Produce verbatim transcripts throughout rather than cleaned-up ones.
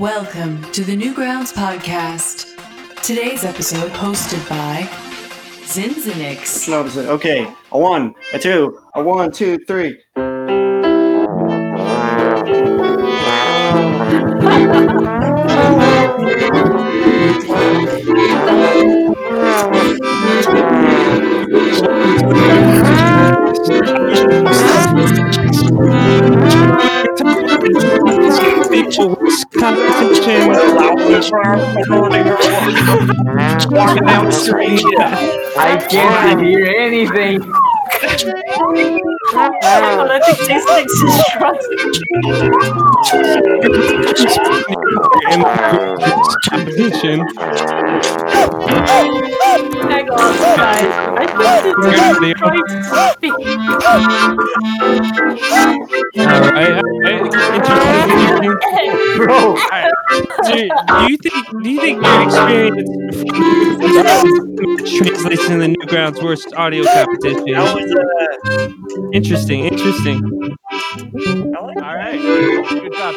Welcome to the Newgrounds podcast. Today's episode hosted by Xinxinix. Okay, a one, a two, a one, two, three. I can't hear anything. I think do you think do you think your experience translates in the Newgrounds worst audio competition? That was uh, interesting, interesting. All right, good job.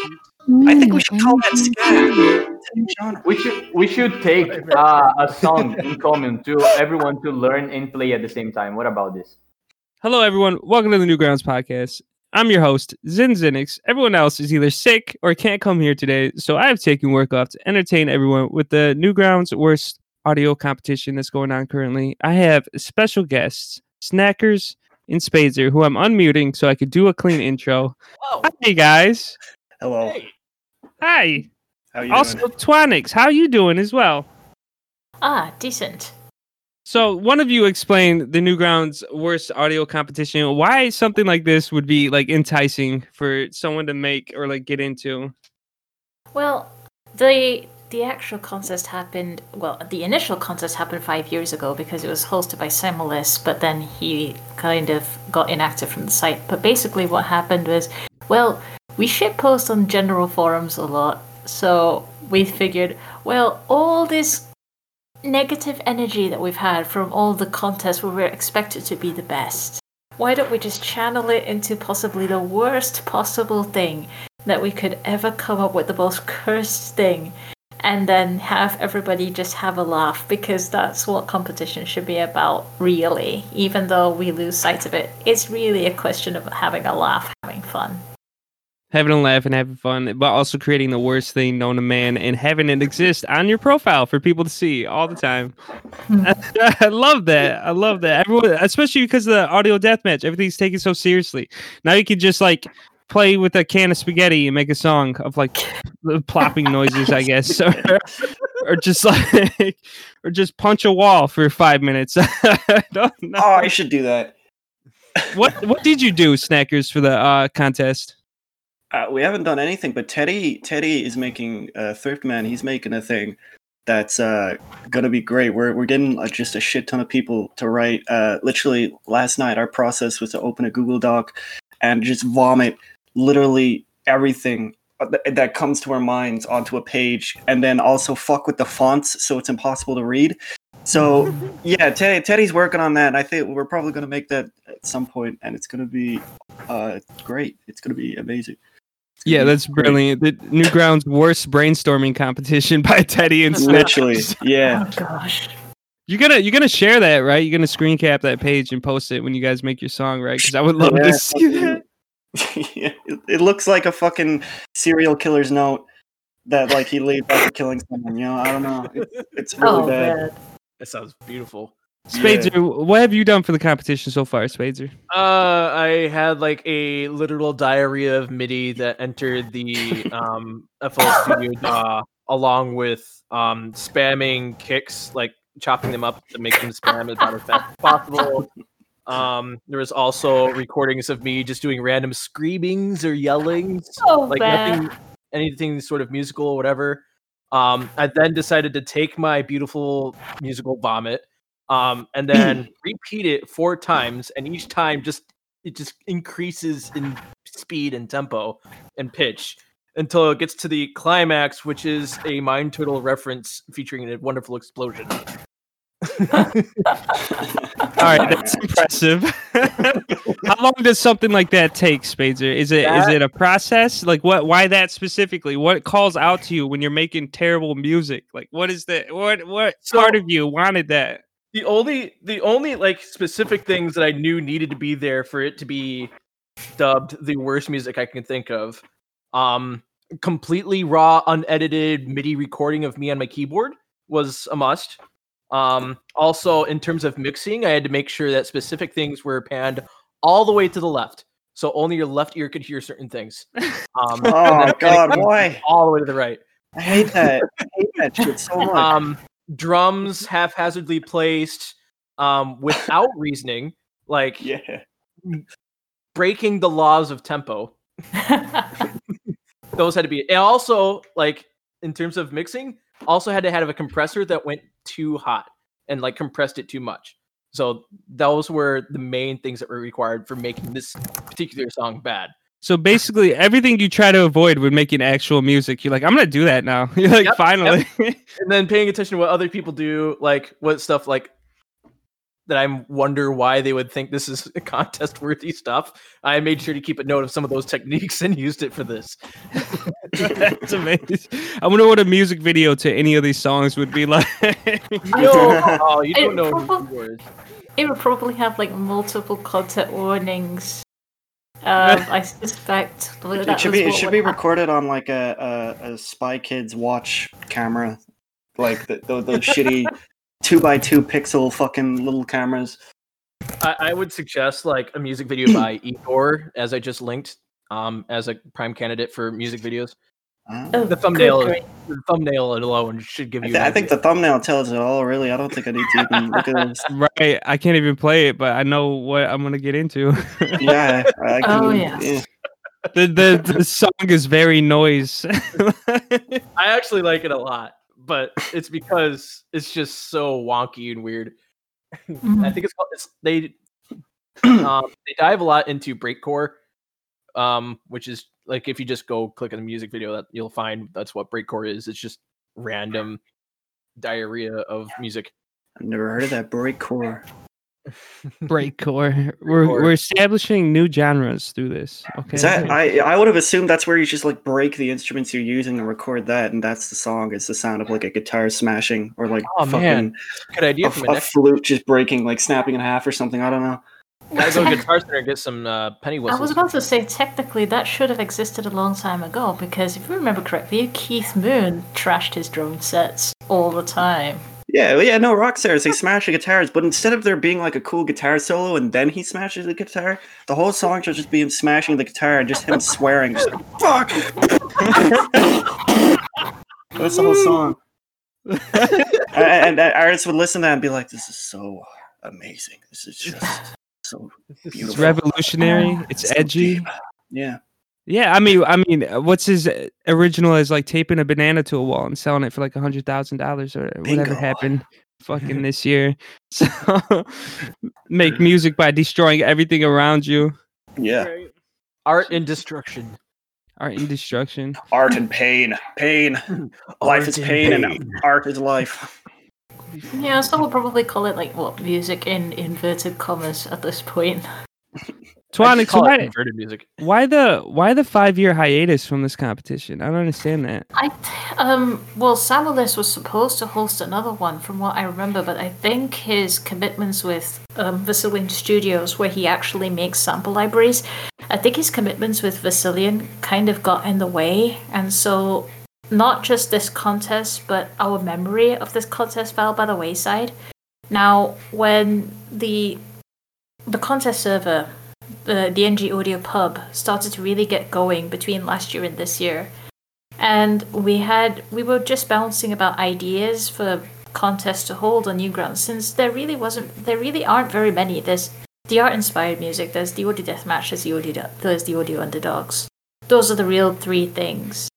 I think we should call that Skype. We should we should take uh, a song in common to everyone to learn and play at the same time. What about this? Hello, everyone. Welcome to the Newgrounds podcast. I'm your host, Xinxinix. Everyone else is either sick or can't come here today, so I've taken work off to entertain everyone with the Newgrounds Worst Audio Competition that's going on currently. I have special guests, Snackers and Spadezer, who I'm unmuting so I could do a clean intro. Whoa. Hi, guys. Hello. Hey. Hi. How are you also, doing? Twanix, how are you doing as well? Ah, decent. So one of you explained the Newgrounds Worst Audio Competition. Why something like this would be like enticing for someone to make or like get into? Well, the the actual contest happened. Well, the initial contest happened five years ago because it was hosted by Cymulist, but then he kind of got inactive from the site. But basically, what happened was, well, we shitpost on general forums a lot, so we figured, well, all this negative energy that we've had from all the contests where we're expected to be the best, why don't we just channel it into possibly the worst possible thing that we could ever come up with, the most cursed thing, and then have everybody just have a laugh, because that's what competition should be about, really. Even though we lose sight of it, it's really a question of having a laugh, having fun. Having a laugh and having fun, but also creating the worst thing known to man and having it exist on your profile for people to see all the time. I love that. I love that. Everyone, especially because of the audio deathmatch, everything's taken so seriously. Now you can just like play with a can of spaghetti and make a song of like plopping noises, I guess, or, or just like, or just punch a wall for five minutes. I don't know. Oh, I should do that. What What did you do, Snackers, for the uh, contest? Uh, we haven't done anything, but Teddy Teddy is making uh, Thriftman. He's making a thing that's uh, gonna be great. We're we're getting uh, just a shit ton of people to write. Uh, literally last night, our process was to open a Google Doc and just vomit literally everything th- that comes to our minds onto a page, and then also fuck with the fonts so it's impossible to read. So yeah, Teddy Teddy's working on that, and I think we're probably gonna make that at some point, and it's gonna be uh, great. It's gonna be amazing. Yeah, that's brilliant. The Newgrounds Worst Brainstorming Competition by Teddy and Snatch. Literally, yeah. Oh gosh. You're gonna you're gonna share that, right? You're gonna screen cap that page and post it when you guys make your song, right? Because I would love yeah, to see that. Yeah, it, it looks like a fucking serial killer's note that like he leaves after killing someone. You know, I don't know. It's, it's really oh, bad. Man. That sounds beautiful. Spadezer, yeah. What have you done for the competition so far, Spadezer? Uh, I had like a literal diarrhea of MIDI that entered the um, F L studio D A W, along with um, spamming kicks, like chopping them up to make them spam as fast as possible. Um, there was also recordings of me just doing random screamings or yellings, so like bad. nothing, anything sort of musical or whatever. Um, I then decided to take my beautiful musical vomit. Um, and then repeat it four times, and each time just it just increases in speed and tempo and pitch until it gets to the climax, which is a Mind Turtle reference featuring a wonderful explosion. right, that's impressive. How long does something like that take, Spadezer? Is it that, is it a process? Like what? Why that specifically? What calls out to you when you're making terrible music? Like what is the what what so, part of you wanted that? The only the only like specific things that I knew needed to be there for it to be dubbed the worst music I can think of. Um, completely raw, unedited MIDI recording of me on my keyboard was a must. Um, also, in terms of mixing, I had to make sure that specific things were panned all the way to the left, so only your left ear could hear certain things. Um, oh God, why? All the way to the right. I hate that. I hate that shit so much. Um, drums haphazardly placed, um, without reasoning, like yeah. breaking the laws of tempo. Those had to be, and also like in terms of mixing, also had to have a compressor that went too hot and like compressed it too much. So those were the main things that were required for making this particular song bad. So basically, everything you try to avoid when making actual music, you're like, I'm gonna do that now. You're like, yep, finally. Yep. And then paying attention to what other people do, like what stuff like that. I wonder why they would think this is contest worthy stuff. I made sure to keep a note of some of those techniques and used it for this. That's amazing. I wonder what a music video to any of these songs would be like. No, oh, you don't it know probably, words. It would probably have like multiple content warnings. Um, I suspect. That it should be, it should be recorded on like a, a, a Spy Kids watch camera, like the, the, the shitty two by two pixel fucking little cameras. I, I would suggest like a music video by Igor, as I just linked, um, as a prime candidate for music videos. Oh, the thumbnail, is, the thumbnail alone should give you. I, th- I think the thumbnail tells it all. Really, I don't think I need to even look at this. Right, I can't even play it, but I know what I'm gonna get into. yeah. I can, oh yes. yeah. The the the song is very noise. I actually like it a lot, but it's because it's just so wonky and weird. Mm-hmm. I think it's called it's, they um, they dive a lot into breakcore, um, which is like if you just go click on the music video, that you'll find that's what breakcore is. It's just random diarrhea of music. I've never heard of that breakcore. Breakcore. We're we're establishing new genres through this. Okay. Is that, I I would have assumed that's where you just like break the instruments you're using and record that, and that's the song. It's the sound of like a guitar smashing or like oh, fucking man. Good idea a, from a flute just breaking, like snapping in half or something. I don't know. I go to Guitar Center and get some uh, penny whistles. I was about to say, technically, that should have existed a long time ago because if you remember correctly, Keith Moon trashed his drum sets all the time. Yeah, yeah, no, rock stars, they smash the guitars, but instead of there being like a cool guitar solo and then he smashes the guitar, the whole song should just be him smashing the guitar and just him swearing. Just like, fuck! That's the whole song. And, and, and artists would listen to that and be like, this is so amazing. This is just so beautiful. It's revolutionary. It's so edgy. Deep. Yeah. Yeah, I mean, I mean, what's his original is like taping a banana to a wall and selling it for like a hundred thousand dollars or whatever Bingo. happened, fucking this year. So make music by destroying everything around you. Yeah, right. Art and destruction. Art and destruction. Art and pain. Pain. Life art is pain, and, pain and art is life. Yeah, some will probably call it like what music in inverted commas at this point. Twanix, why, music. why the why the five year hiatus from this competition? I don't understand that. I um well, Samalist was supposed to host another one, from what I remember, but I think his commitments with um, Vasilyan Studios, where he actually makes sample libraries, I think his commitments with Vasilyan kind of got in the way, and so not just this contest, but our memory of this contest fell by the wayside. Now, when the the contest server. Uh, the N G Audio Pub started to really get going between last year and this year, and we had we were just bouncing about ideas for contests to hold on Newgrounds, since there really wasn't there really aren't very many. There's the art inspired music, there's the audio deathmatch, there's the audio there's the audio underdogs. Those are the real three things,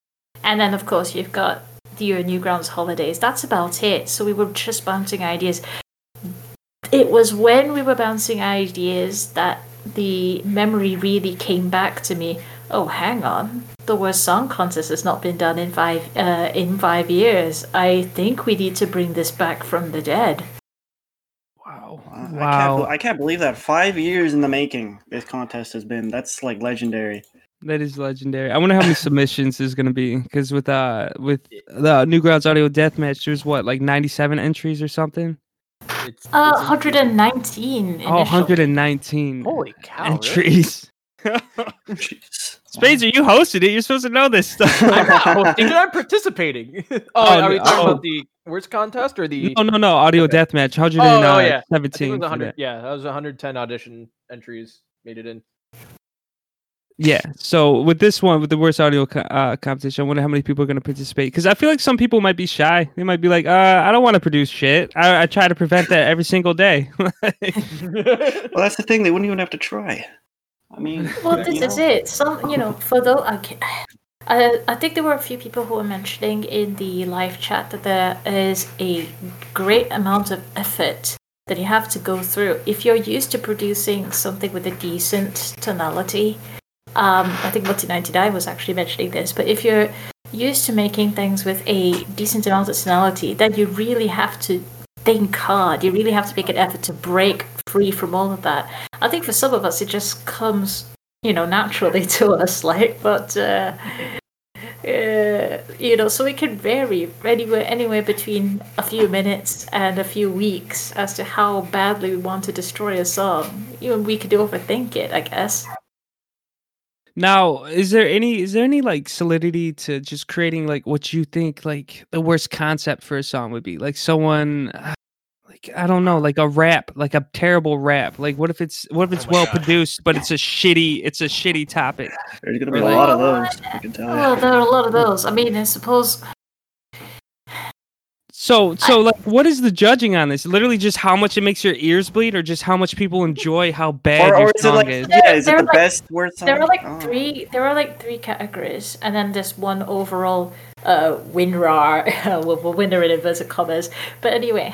and then of course you've got the Newgrounds holidays. That's about it. So we were just bouncing ideas. It was when we were bouncing ideas that the memory really came back to me. Oh, hang on. The worst song contest has not been done in five uh, in five years. I think we need to bring this back from the dead. Wow. wow. Wow. I can't, I can't believe that. Five years in the making, this contest has been. That's like legendary. That is legendary. I wonder how many submissions is going to be, because with uh with the Newgrounds Audio Deathmatch, there's what, like ninety-seven entries or something? It's, uh, it's one hundred nineteen. Initial. Oh, one hundred nineteen. Holy cow! Entries. Really? Spadezer, you hosted it. You're supposed to know this stuff. I'm not hosting it. I'm participating. Oh, oh are we talking oh. about the words contest or the? Oh no, no, no, Audio okay. Deathmatch. One hundred nineteen. Oh, oh yeah, seventeen. It was one hundred, yeah, that was one hundred ten audition entries made it in. Yeah, so with this one, with the worst audio co- uh, competition, I wonder how many people are going to participate. Because I feel like some people might be shy. They might be like, uh, I don't want to produce shit. I-, I try to prevent that every single day. Well, that's the thing. They wouldn't even have to try. I mean, well, this is it. Some, you know, for those, okay, I, I think there were a few people who were mentioning in the live chat that there is a great amount of effort that you have to go through. If you're used to producing something with a decent tonality, Um, I think Multi ninety-nine was actually mentioning this, but if you're used to making things with a decent amount of tonality, then you really have to think hard. You really have to make an effort to break free from all of that. I think for some of us, it just comes, you know, naturally to us, like, but, uh, uh, you know, so it can vary anywhere, anywhere between a few minutes and a few weeks as to how badly we want to destroy a song. Even we could overthink it, I guess. Now, is there any is there any like solidity to just creating like what you think like the worst concept for a song would be? Like someone, like I don't know, like a rap, like a terrible rap. Like what if it's what if it's oh well God. produced, but it's a shitty it's a shitty topic? There's gonna be really? a lot of those. I can tell oh, you. There are a lot of those. I mean, I suppose. So so I... like, what is the judging on this? Literally, just how much it makes your ears bleed, or just how much people enjoy how bad or, your or is song it like, is. There, yeah, is it the like, best worst song? There are like oh. three. There are like three categories, and then there's one overall uh, WinRAR with a winner in inverted commas. But anyway,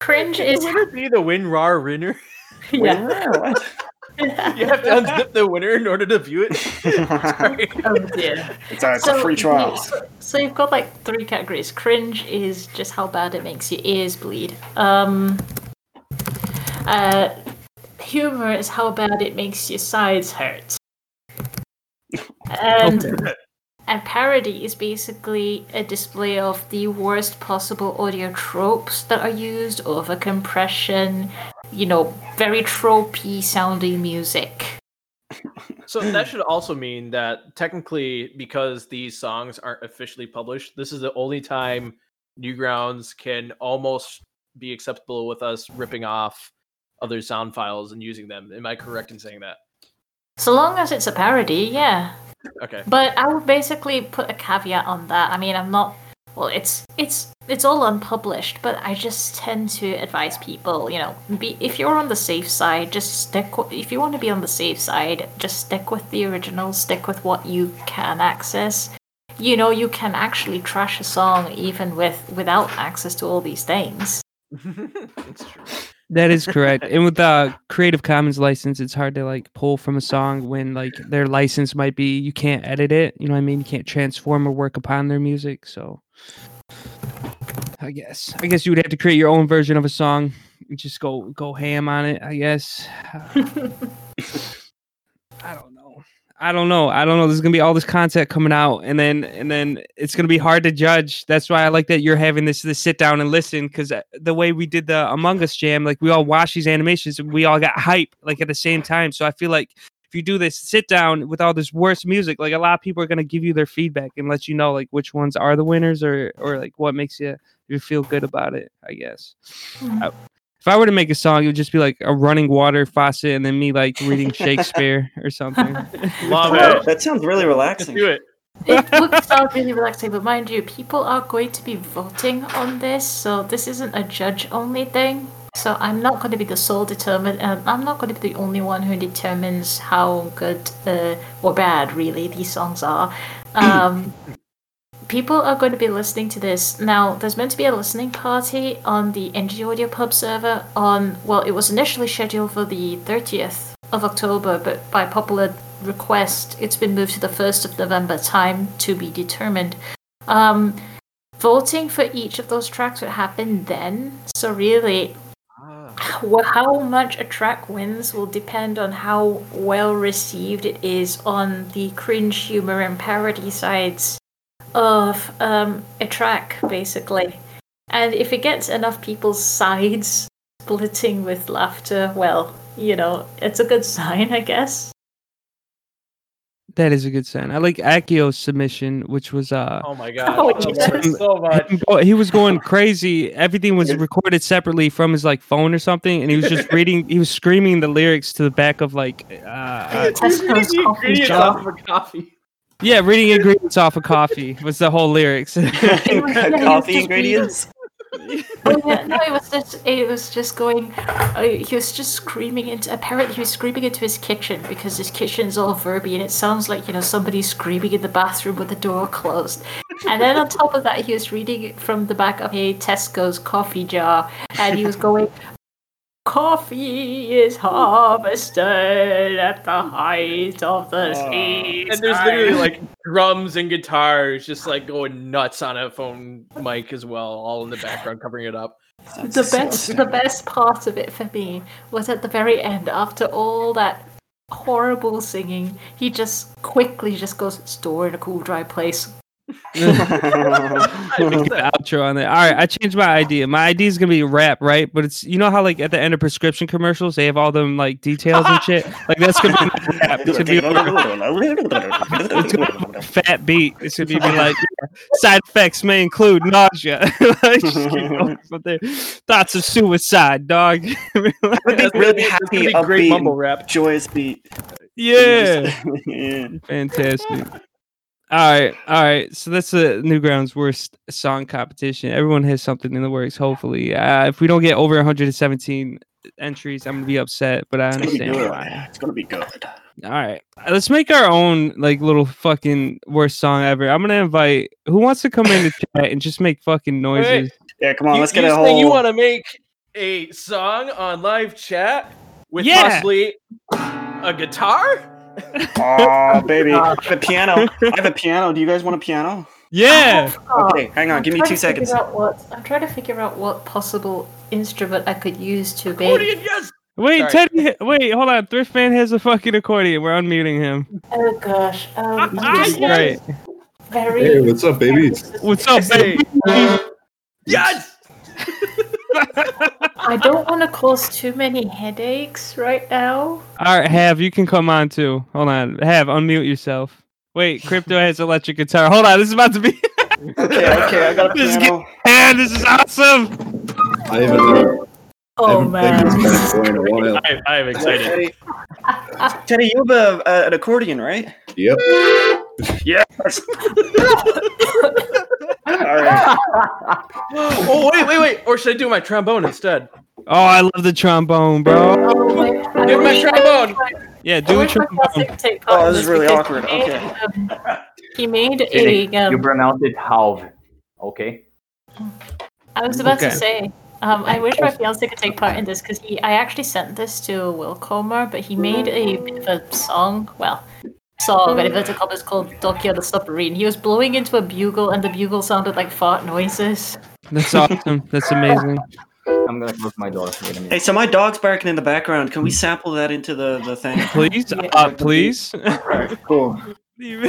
cringe Can is. Would it be the WinRAR winner? Yeah. What? You have to unzip the winner in order to view it. Sorry. Oh dear. It's a so, free trial. So, so you've got like three categories. Cringe is just how bad it makes your ears bleed. Um, uh, humor is how bad it makes your sides hurt. And okay. and parody is basically a display of the worst possible audio tropes that are used, over compression. You know, very tropey sounding music. So that should also mean that technically, because these songs aren't officially published, this is the only time Newgrounds can almost be acceptable with us ripping off other sound files and using them. Am I correct in saying that? So long as it's a parody, yeah. Okay. But I would basically put a caveat on that. I mean, I'm not... Well, it's it's it's all unpublished, but I just tend to advise people, you know, be if you're on the safe side, just stick. With, if you want to be on the safe side, just stick with the original. Stick with what you can access. You know, you can actually trash a song even with without access to all these things. That's true. That is correct. And with the uh, Creative Commons license, it's hard to like pull from a song when like their license might be you can't edit it. You know what I mean? You can't transform or work upon their music. So I guess I guess you would have to create your own version of a song and just go go ham on it, I guess. I don't know. I don't know. I don't know. There's gonna be all this content coming out, and then and then it's gonna be hard to judge. That's why I like that you're having this this sit down and listen, because the way we did the Among Us jam, like we all watched these animations and we all got hype like at the same time. So I feel like if you do this sit down with all this worst music, like a lot of people are gonna give you their feedback and let you know like which ones are the winners or or like what makes you you feel good about it, I guess. Mm-hmm. I, If I were to make a song, it would just be like a running water faucet and then me like reading Shakespeare or something. Love it. That sounds really relaxing. Let's do it. It would sound really relaxing, but mind you, people are going to be voting on this, so this isn't a judge-only thing. So I'm not going to be the sole determinant. Um, I'm not going to be the only one who determines how good uh, or bad, really, these songs are. Um... People are going to be listening to this. Now, there's meant to be a listening party on the N G Audio Pub server on, well, it was initially scheduled for the thirtieth of October, but by popular request, it's been moved to the first of November, time to be determined. Um, voting for each of those tracks would happen then, so really, how much a track wins will depend on how well received it is on the cringe humor and parody sides of um, a track, basically. And if it gets enough people's sides splitting with laughter, well, you know, it's a good sign, I guess. That is a good sign. I like Akio's submission, which was uh oh my god, oh, yes. so much. He was going crazy. Everything was recorded separately from his like phone or something, and he was just reading. He was screaming the lyrics to the back of like uh, Tesco's coffee off of coffee. Yeah, reading ingredients off of coffee was the whole lyrics. was, yeah, coffee ingredients. Oh, yeah, no, it was just it was just going. Uh, he was just screaming into. Apparently, he was screaming into his kitchen because his kitchen's all verby, and it sounds like you know somebody's screaming in the bathroom with the door closed. And then on top of that, he was reading from the back of a Tesco's coffee jar, and he was going, "Coffee is harvested at the height of the sea." And there's literally like drums and guitars just like going nuts on a phone mic as well, all in the background covering it up. That's the so best sad. The best part of it for me was at the very end, after all that horrible singing, he just quickly just goes, "Store in a cool, dry place." Outro on that. All right, I changed my idea. My idea is gonna be rap, right? But it's you know how like at the end of prescription commercials they have all them like details and shit. Like that's gonna be rap. It should be it's gonna be a fat beat. It should be like side effects may include nausea. Like, there. Thoughts of suicide, dog. Like, that's really happy, upbeat, great mumble rap, joyous beat. Yeah, yeah. Fantastic. All right, all right. So that's the Newgrounds worst song competition. Everyone has something in the works, hopefully. Uh, if we don't get over one hundred seventeen entries, I'm gonna be upset, but I understand. It's gonna be good. All right, let's make our own like little fucking worst song ever. I'm gonna invite who wants to come in the chat and just make fucking noises. Right. Yeah, come on, you, let's get a whole. You want to make a song on live chat with yeah. possibly a guitar? Oh baby, I have a piano. I have a piano. Do you guys want a piano? Yeah. Okay, hang on. I'm give me two seconds. What, I'm trying to figure out what possible instrument I could use to make. Accordion, yes. Wait, Sorry. Teddy. Wait, hold on. Thriftman has a fucking accordion. We're unmuting him. Oh gosh. Um, ah, yes. Great. Very. Hey, what's up, baby? What's up, baby? Yes. I don't want to cause too many headaches right now. All right, Halve, you can come on too. Hold on, Halve, unmute yourself. Wait, Crypto has electric guitar. Hold on, this is about to be. okay, okay, I got this. Get... Man, this is awesome. I haven't. Uh, oh I haven't man, this is in a while. I, I'm excited. Teddy, you have a, uh, an accordion, right? Yep. Yes. All right. Oh wait, wait, wait! Or should I do my trombone instead? Oh, I love the trombone, bro. Oh, do my trombone. Yeah, do a trombone. Oh, this is really awkward. He made, okay. Um, he made a. Um, you pronounced it Halve. Okay. I was about okay. to say. Um, I wish my fiance could take part in this because he. I actually sent this to Will Comer, but he made a bit of a song. Well. Song, but it's called Tokyo the Submarine. He was blowing into a bugle, and the bugle sounded like fart noises. That's awesome. That's amazing. I'm gonna close my door. Hey, so my dog's barking in the background. Can we sample that into the, the thing? Please, yeah. uh, please. All right, cool. I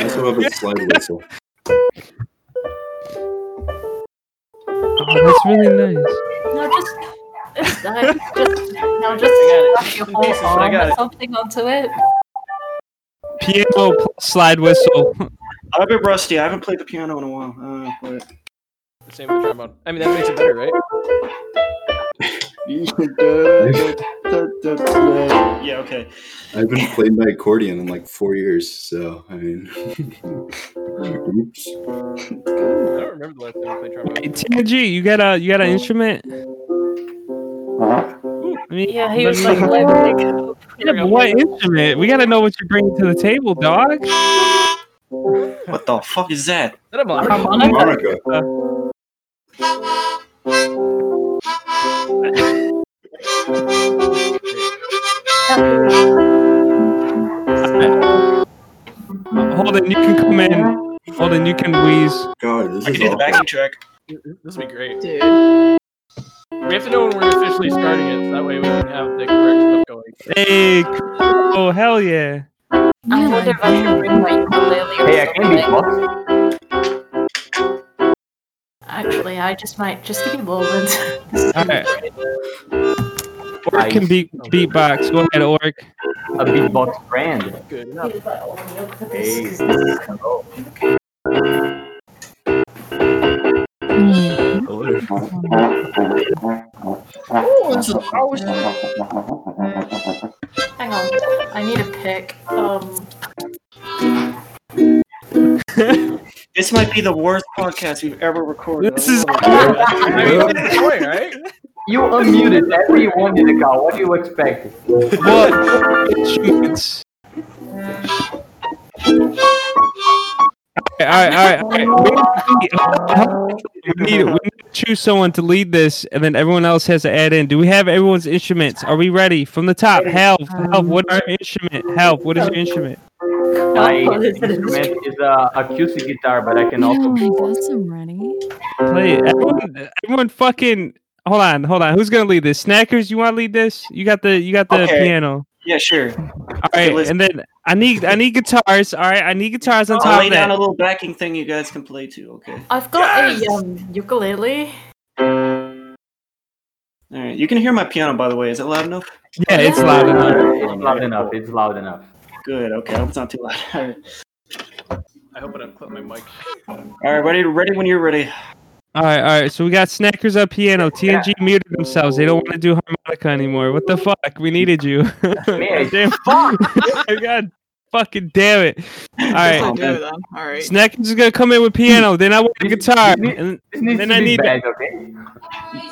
also have a slide whistle. Oh, that's really nice. No, just it's nice. Just no, just slap your whole arm or something onto it. Piano plus slide whistle. I'm a bit rusty. I haven't played the piano in a while. Uh, but... Same with the trombone. I mean, that makes it better, right? Yeah, okay. I haven't played my accordion in like four years, so I mean. Oops. I don't remember the last time I played trombone. Hey, T N G, you got a you got an instrument? Huh? I mean, yeah, he was like, yeah, but what instrument? We gotta know what you bring to the table, dog. What the fuck is that? Is that a harmonica? Holden, you can come in. Holden, you can wheeze. God, this I is can do awful. The backing track. This would be great, dude. We have to know when we're officially starting it, so that way we can have the correct stuff going. Hey, oh hell yeah! I wonder if I should bring my ukulele or hey, something. I can be Actually, I just might just give me moments. Alright. Orc can beat beatbox. Go ahead, Orc. A beatbox brand. Good enough. Hey. Hello. Oh, it's an hour. Hang on, I need a pick. Um. This might be the worst podcast we've ever recorded. This is. Right? You unmuted everyone in the car. What do you expect? What? All right, all right, all right. We need, we need to choose someone to lead this, and then everyone else has to add in. Do we have everyone's instruments? Are we ready? From the top, Help, Help, what is your instrument? Help, what is your instrument? My instrument is uh, acoustic guitar, but I can also... Oh, that's ready. Play it. Everyone, everyone fucking... Hold on, hold on. Who's going to lead this? Snackers, you want to lead this? You got the, you got the okay. piano. Yeah, sure. All right, and then I need I need guitars. All right, I need guitars on top of it. I'll lay down a little backing thing you guys can play to. Okay. I've got yes! a um, ukulele. All right, you can hear my piano, by the way. Is it loud enough? Yeah, it's loud enough. It's loud enough. It's loud enough. Good. Okay, I hope it's not too loud. All right. I hope I don't clip my mic. All right, ready, ready when you're ready. All right, all right. So we got Snackers up piano. T N G yeah. muted themselves. They don't want to do harmonica anymore. What the fuck? We needed you. Damn. Fuck. Oh, God. Fucking damn it. All right. All right. Snackers is gonna come in with piano. Then I want a guitar. And then I need. Bad, okay?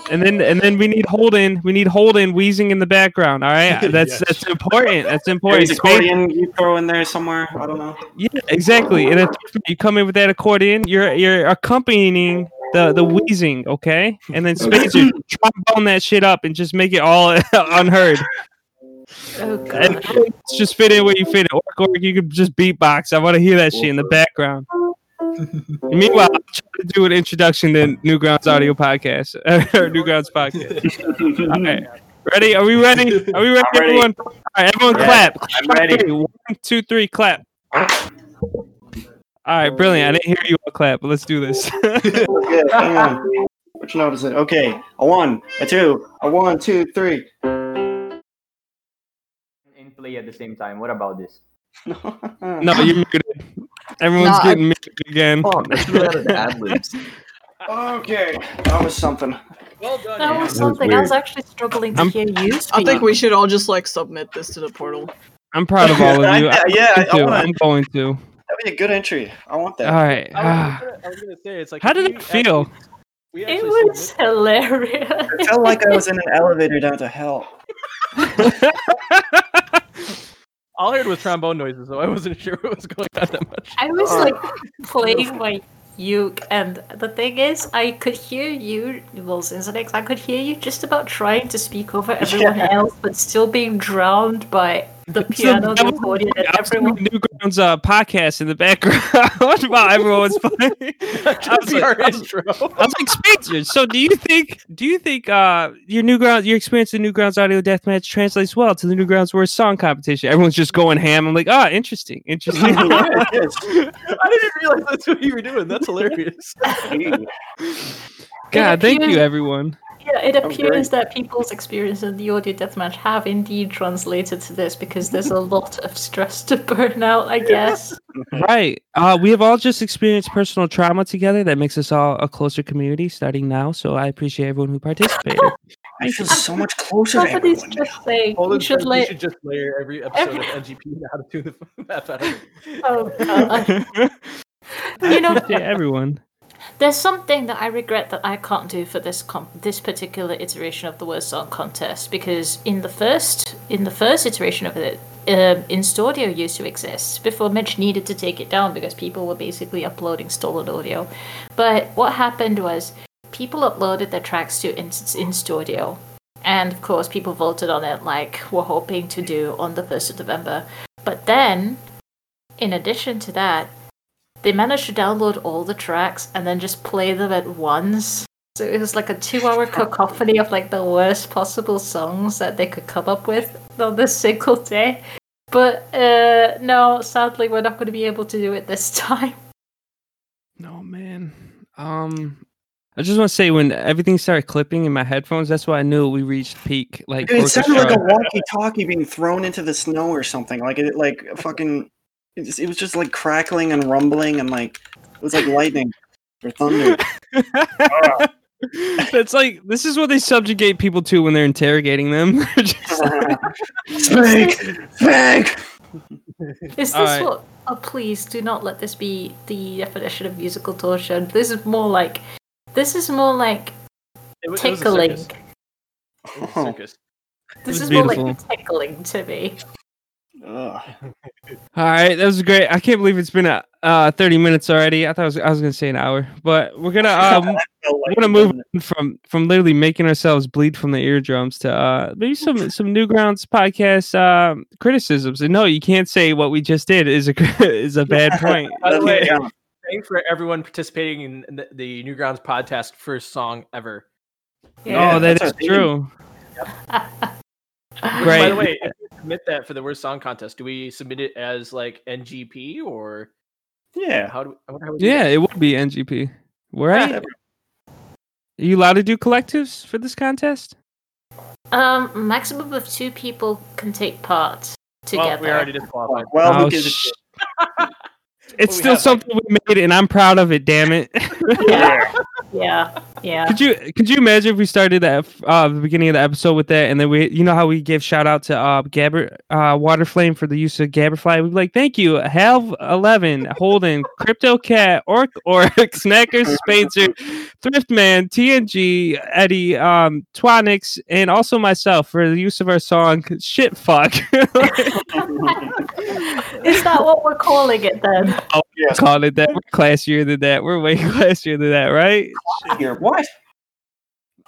And then and then we need Holden. We need Holden wheezing in the background. All right. That's yes. that's important. That's important. There's accordion you throw in there somewhere. I don't know. Yeah, exactly. And you come in with that accordion. You're you're accompanying. The the wheezing, okay? And then Spadezer, trombone that shit up and just make it all unheard. Oh, God. And it's just fit in where you fit in. Or, or you can just beatbox. I want to hear that shit in the background. Meanwhile, I'm trying to do an introduction to Newgrounds Audio Podcast. Or Newgrounds Podcast. All right. Ready? Are we ready? Are we ready, ready. everyone? All right, everyone yeah, clap. I'm ready. One, two, three, clap. All right, brilliant. I didn't hear you all clap, but let's do this. Okay, which note is it? Okay, a one, a two, a one, two, three. And play at the same time. What about this? No, you're muted. Everyone's nah, getting I... muted again. Oh, that's really bad loops. Okay, that was something. Well done. That was something. That was I was actually struggling to I'm, hear you. Speak. I think we should all just like submit this to the portal. I'm proud of all of you. I, yeah, I, I, I wanna... I'm going to. That'd be a good entry. I want that. All right. I was, I was gonna say it's like. How did it feel? Actually, it was hilarious. It felt like I was in an elevator down to hell. All I heard was trombone noises, so I wasn't sure what was going on that much. I was like playing my uke, and the thing is, I could hear you, well, Xinxinix, I could hear you just about trying to speak over everyone yeah. else, but still being drowned by. The piano, so the accordion, and everyone. Newgrounds uh, podcast in the background while everyone was playing. I was like, I was, I was like, Spencer. So, do you think? Do you think uh, your Newgrounds, your experience in Newgrounds Audio Deathmatch translates well to the Newgrounds Worst Song Competition? Everyone's just going ham. I'm like, ah, oh, interesting, interesting. Yeah, I didn't realize that's what you were doing. That's hilarious. God, thank you, everyone. Yeah, it appears that people's experience in the audio deathmatch have indeed translated to this because there's a lot of stress to burn out, I guess. Right. Uh, we have all just experienced personal trauma together that makes us all a closer community starting now, so I appreciate everyone who participated. I feel so much closer to everyone just saying, you should friends, lay- we should just layer every episode of N G P and how to do the math out of it. Oh, God. I you know, appreciate everyone. There's something that I regret that I can't do for this comp- this particular iteration of the Worst Song Contest because in the first in the first iteration of it, um, Instaudio used to exist before Mitch needed to take it down because people were basically uploading stolen audio. But what happened was people uploaded their tracks to Instaudio, and of course people voted on it like we're hoping to do on the first of November. But then, in addition to that. They managed to download all the tracks and then just play them at once So it was like a two-hour cacophony of like the worst possible songs that they could come up with on this single day. But uh, no, sadly, we're not going to be able to do it this time. No, man. Um, I just want to say, when everything started clipping in my headphones, that's why I knew we reached peak. Like it sounded like a walkie-talkie being thrown into the snow or something. Like it, like fucking. It, just, it was just like crackling and rumbling and like it was like lightning or thunder. uh. That's like, this is what they subjugate people to when they're interrogating them. Snake! Snake! Is this right. what... Oh, please, do not let this be the definition of musical torture. This is more like... This is more like... It, tickling. It oh. This is beautiful. More like tickling to me. All right, that was great. I can't believe it's been a, uh, thirty minutes already. I thought I was, I was going to say an hour, but we're going um, like to move from, from literally making ourselves bleed from the eardrums to uh, maybe some, some Newgrounds podcast uh, criticisms. And no, you can't say what we just did is a, is a bad point. By the way, thanks for everyone participating in the, the Newgrounds podcast first song ever. Yeah, oh, that is true. Yep. Great. By the way, if you submit that for the worst song contest, do we submit it as like N G P or yeah? How do, how do yeah, it would be N G P. Right? Yeah. Are you allowed to do collectives for this contest? Um, maximum of two people can take part together. Well, we already disqualified. Well, oh, who gives sh- a shit? It's still something we made, and I'm proud of it. Damn it! Yeah, yeah, yeah. Could you could you imagine if we started that uh, the beginning of the episode with that, and then we, you know how we give shout out to uh Gabber uh Waterflame for the use of Gabberfly? We'd be like, thank you, Halve eleven, Holden, Crypto Cat, Orc Orc, Snackers, Spadezer, Thriftman, T N G, Eddie, um, Twanix, and also myself for the use of our song Shit Fuck. Is that what we're calling it then? Oh, yeah. Call it that. We're classier than that. We're way classier than that, right? Classier. What?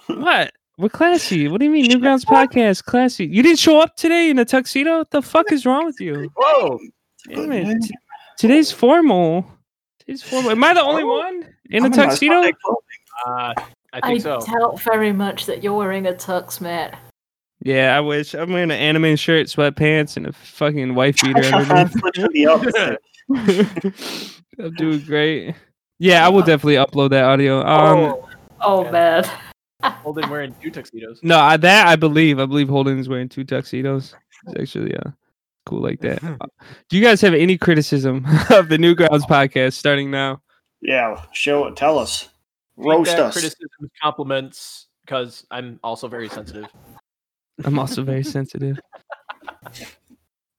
What? We're classy. What do you mean? Newgrounds podcast, classy. You didn't show up today in a tuxedo? What the fuck is wrong with you? Whoa. Damn it. T- today's formal. Today's formal. Am I the only one in a tuxedo? Uh, I think so. I doubt very much that you're wearing a tux, Matt. Yeah, I wish. I'm wearing an anime shirt, sweatpants, and a fucking wife beater underneath. I'm doing great. Yeah, I will definitely upload that audio. Um, oh, oh, man. Holden wearing two tuxedos. No, I, that I believe. I believe Holden is wearing two tuxedos. It's actually uh, cool like that. Uh, do you guys have any criticism of the Newgrounds podcast starting now? Yeah, show it. Tell us. Roast us. Criticism, compliments, because I'm also very sensitive. I'm also very sensitive. All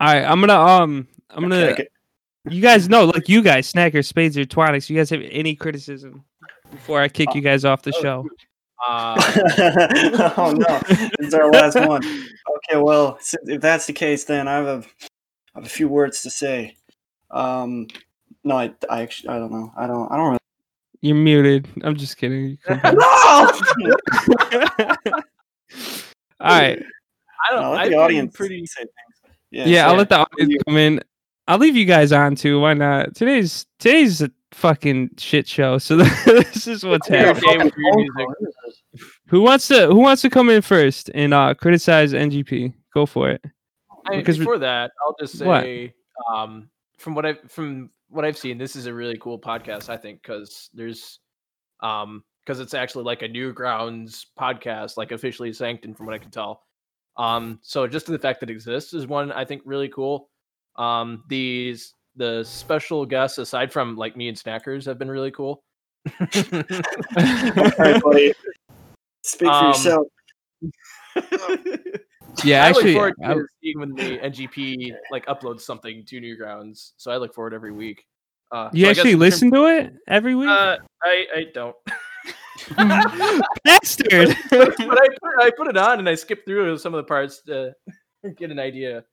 right, I'm gonna um, I'm gonna. You guys know, like you guys, Snackers, Spadezer, Twanix. You guys have any criticism before I kick uh, you guys off the oh, show? Uh, oh no, it's our last one. Okay, well, if that's the case, then I have a, I have a few words to say. Um, no, I, I actually, I don't know. I don't, I don't really. You're muted. I'm just kidding. No. All right. I don't know. Let the audience pretty... say things. Yeah, yeah so I'll yeah. let the audience come in. I'll leave you guys on too. Why not? Today's today's a fucking shit show. So this is what's happening. Who wants to Who wants to come in first and uh, criticize N G P? Go for it. I, before we're... that, I'll just say um, from what I from what I've seen, this is a really cool podcast. I think because there's. Um, Because it's actually like a Newgrounds podcast, like officially sanctioned from what I can tell. Um, so just the fact that it exists is one I think really cool. Um, these the special guests aside from like me and Snackers have been really cool. All right, buddy. Speak um, for yourself. Yeah, I actually, look forward to seeing when the N G P like uploads something to Newgrounds. So I look forward every week. Uh, you so actually listen to it every week? Uh, I I don't. Bastard! But I put, I put it on and I skipped through some of the parts to get an idea.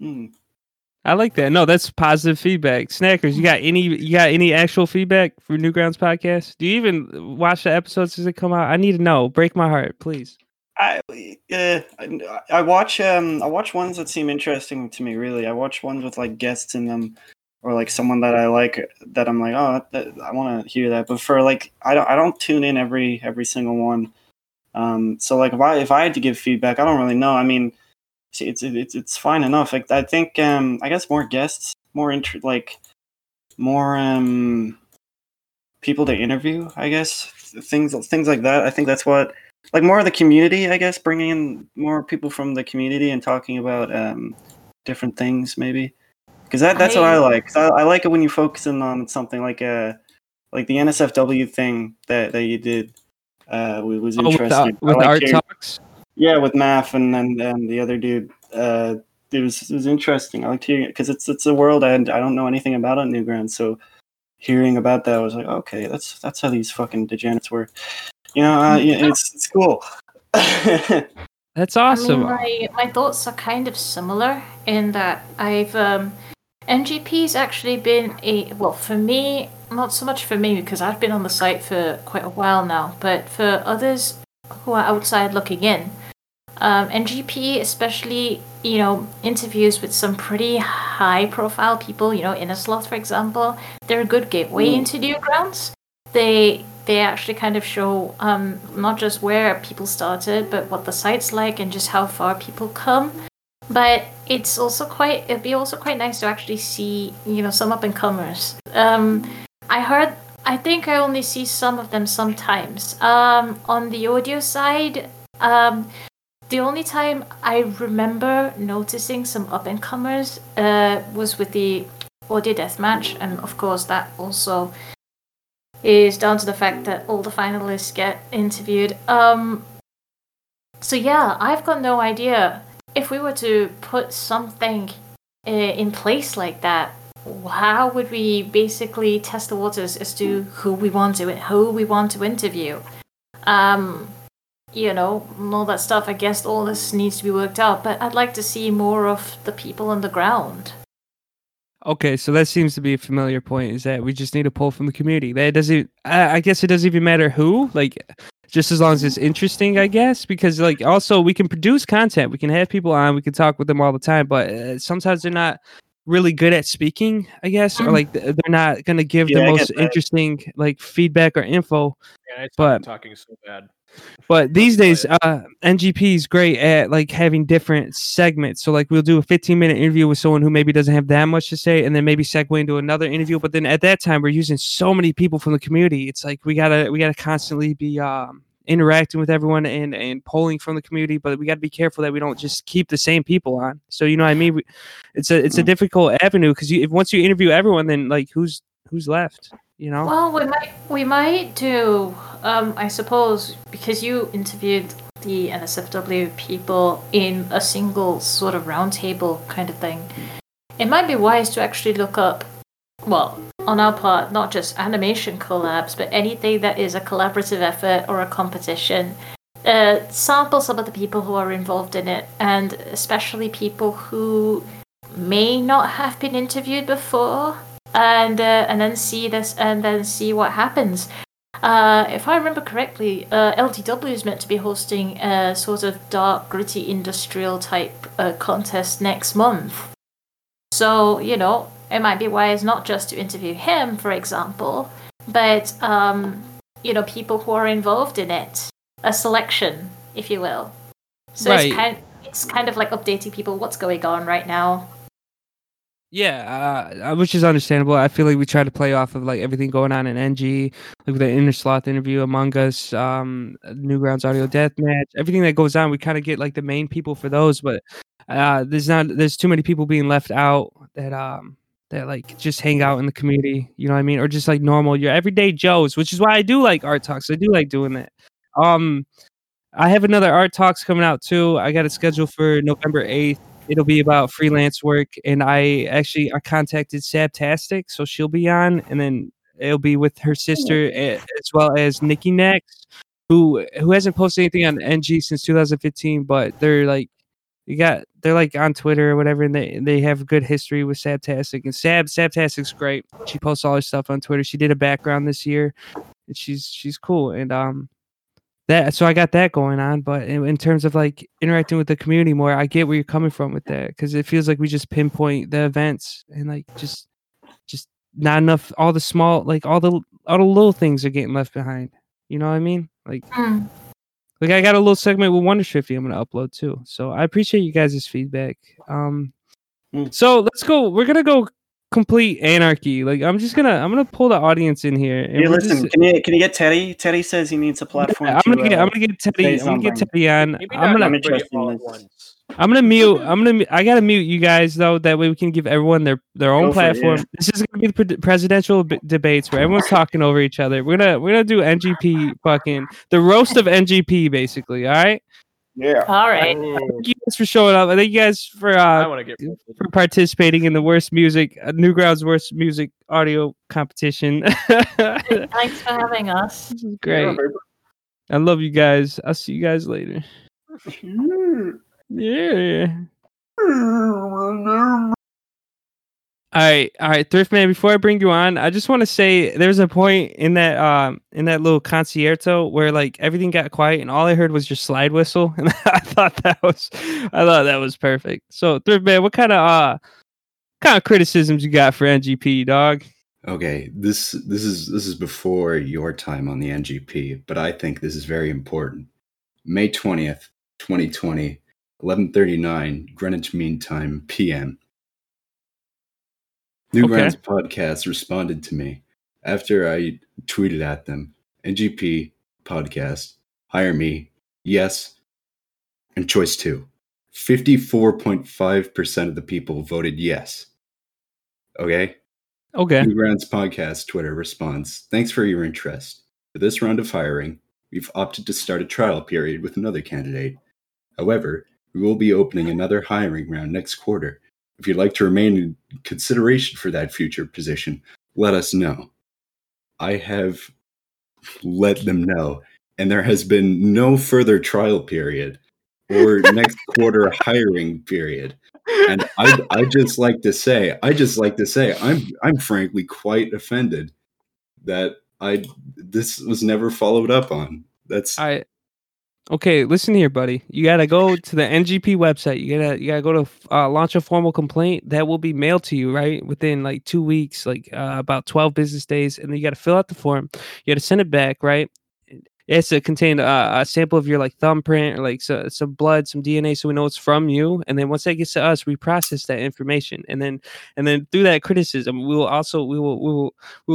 Mm. I like that. No, that's positive feedback. Snackers, you got any? You got any actual feedback for Newgrounds podcast? Do you even watch the episodes as they come out? I need to know. Break my heart, please. I uh, I, I watch um I watch ones that seem interesting to me. Really, I watch ones with like guests in them. or like someone that I like that I'm like, oh, that, I want to hear that. But for like, I don't, I don't tune in every every single one. Um, so like, if I if I had to give feedback, I don't really know. I mean, it's it's it's fine enough. Like, I think um, I guess more guests, more int- like more um, people to interview. I guess things things like that. I think that's what. Like more of the community, I guess, bringing in more people from the community and talking about um, different things, maybe. Because that, that's I, what I like. I, I like it when you focus in on something like uh, like the N S F W thing that, that you did uh, was interesting. Oh, with the, with the art your, talks? Yeah, with Math and, and, and the other dude. Uh, it, was, it was interesting. I liked hearing it because it's, it's a world I, I don't know anything about on Newgrounds. So hearing about that, I was like, okay, that's that's how these fucking degenerates work. You know, uh, yeah, it's it's cool. That's awesome. I mean, my, my thoughts are kind of similar in that I've um, N G P's actually been a well for me, not so much for me because I've been on the site for quite a while now, but for others who are outside looking in, um, N G P especially, you know, interviews with some pretty high-profile people. You know, Innisloth, for example, they're a good gateway mm. into Newgrounds. They They actually kind of show um, not just where people started, but what the site's like and just how far people come. But it's also quite, it'd be also quite nice to actually see, you know, some up and comers. Um, I heard, I think I only see some of them sometimes. Um, on the audio side, um, the only time I remember noticing some up and comers uh, was with the Audio Deathmatch, and of course that also is down to the fact that all the finalists get interviewed. Um, so yeah, I've got no idea. If we were to put something uh, in place like that, how would we basically test the waters as to who we want to who we want to interview? Um, you know, and all that stuff. I guess all this needs to be worked out. But I'd like to see more of the people on the ground. Okay, so that seems to be a familiar point, is that we just need a poll from the community. That doesn't, I guess it doesn't even matter who, like, just as long as it's interesting, I guess, because, like, also we can produce content, we can have people on, we can talk with them all the time, but uh, sometimes they're not really good at speaking, I guess, or, like, they're not going to give yeah, the I most interesting, like, feedback or info. Yeah, it's but, talking so bad. But these days, uh, N G P is great at like having different segments. So like we'll do a fifteen minute interview with someone who maybe doesn't have that much to say, and then maybe segue into another interview. But then at that time, we're using so many people from the community. It's like we gotta we gotta constantly be um, interacting with everyone and and polling from the community. But we gotta be careful that we don't just keep the same people on. So you know what I mean? We, it's a it's a difficult avenue because if once you interview everyone, then like who's who's left? You know? Well, we might we might do, um, I suppose, because you interviewed the N S F W people in a single sort of roundtable kind of thing. It might be wise to actually look up, well, on our part, not just animation collabs, but anything that is a collaborative effort or a competition. Uh, sample some of the people who are involved in it, and especially people who may not have been interviewed before. And uh, and then see this, and then see what happens. Uh, if I remember correctly, uh, L T W is meant to be hosting a sort of dark, gritty, industrial type uh, contest next month. So you know, it might be wise not just to interview him, for example, but um, you know, people who are involved in it, a selection, if you will. So right. it's kind, it's kind of like updating people what's going on right now. Yeah, uh, which is understandable. I feel like we try to play off of like everything going on in N G, like with the Innisloth interview, Among Us, um, Newgrounds Audio Deathmatch, everything that goes on. We kind of get like the main people for those, but uh, there's not there's too many people being left out that um that like just hang out in the community. You know what I mean? Or just like normal your everyday Joes, which is why I do like art talks. I do like doing that. Um, I have another art talks coming out too. I got it scheduled for November eighth. It'll be about freelance work, and I actually I contacted Sabtastic, so she'll be on, and then it'll be with her sister as well as Nikki Next, who who hasn't posted anything on N G since two thousand fifteen, but they're like you got they're like on Twitter or whatever, and they they have a good history with Sabtastic, and Sab Sabtastic's great. She posts all her stuff on Twitter. She did a background this year, and she's she's cool, and um. That, so I got that going on, but in, in terms of like interacting with the community more, I get where you're coming from with that because it feels like we just pinpoint the events and like just not enough. All the small, like all the all the little things are getting left behind. You know what I mean? Like, mm. like I got a little segment with Wondershifty I'm gonna upload too. So I appreciate you guys' feedback. Um, mm. so let's go. We're gonna go complete anarchy. Like I'm just gonna I'm gonna pull the audience in here. And hey, listen, just, can you can you get Teddy? Teddy says he needs a platform. Yeah, I'm gonna to, get uh, I'm gonna get Teddy. I'm gonna get Teddy on. I'm gonna. I'm I'm gonna mute. I'm gonna. I gotta mute you guys though. That way we can give everyone their, their own Go platform. It, yeah. This is gonna be the pre- presidential b- debates where everyone's talking over each other. We're gonna we're gonna do N G P fucking the roast of N G P basically. All right. Yeah. All right. Thank you guys for showing up. I thank you guys for uh I get for participating in the worst music uh, Newgrounds worst music audio competition. Thanks for having us. This is great. I love you guys. I'll see you guys later. Yeah. All right, all right, Thriftman. Before I bring you on, I just want to say there's a point in that um in that little concerto where like everything got quiet and all I heard was your slide whistle, and I thought that was I thought that was perfect. So Thriftman, what kind of uh kind of criticisms you got for N G P, dog? Okay, this this is this is before your time on the N G P, but I think this is very important. May twentieth, twenty twenty. eleven thirty-nine Greenwich Mean Time P M. Newgrounds okay. Podcast responded to me after I tweeted at them. N G P podcast, hire me, yes, and choice two. fifty-four point five percent of the people voted yes. Okay? Okay. Newgrounds Podcast Twitter responds, thanks for your interest. For this round of hiring, we've opted to start a trial period with another candidate. However, we will be opening another hiring round next quarter. If you'd like to remain in consideration for that future position, let us know. I have let them know, and there has been no further trial period or next quarter hiring period. And I, I just like to say, I just like to say, I'm, I'm frankly quite offended that I this was never followed up on. That's I. Okay, listen here, buddy. You gotta go to the N G P website. You gotta you gotta go to uh, launch a formal complaint that will be mailed to you right within like two weeks, like uh, about twelve business days, and then you gotta fill out the form. You gotta send it back, right? It has to contain uh, a sample of your like thumbprint or like so, some blood, some D N A, so we know it's from you. And then once that gets to us, we process that information, and then and then through that criticism, we will also we will we will we